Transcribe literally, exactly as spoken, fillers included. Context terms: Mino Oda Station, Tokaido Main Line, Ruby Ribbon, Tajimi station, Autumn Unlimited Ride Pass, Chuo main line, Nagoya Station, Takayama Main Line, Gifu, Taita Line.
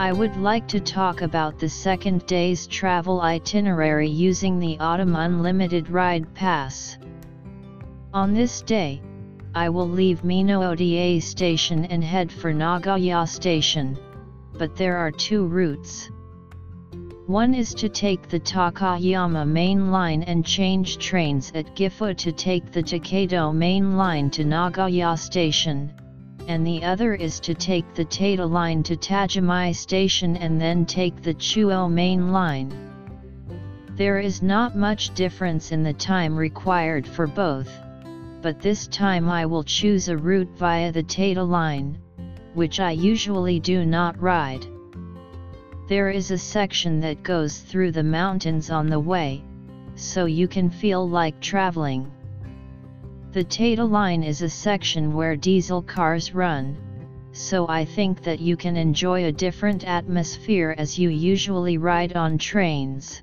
I would like to talk about the second day's travel itinerary using the Autumn Unlimited Ride Pass. On this day, I will leave Mino Oda Station and head for Nagoya Station, but there are two routes. One is to take the Takayama Main Line and change trains at Gifu to take the Tokaido Main Line to Nagoya Station, and the other is to take the Taita Line to Tajimi Station and then take the Chuo Main Line. There is not much difference in the time required for both, but this time I will choose a route via the Taita Line, which I usually do not ride. There is a section that goes through the mountains on the way, so you can feel like traveling. The Taita Line is a section where diesel cars run, so I think that you can enjoy a different atmosphere as you usually ride on trains.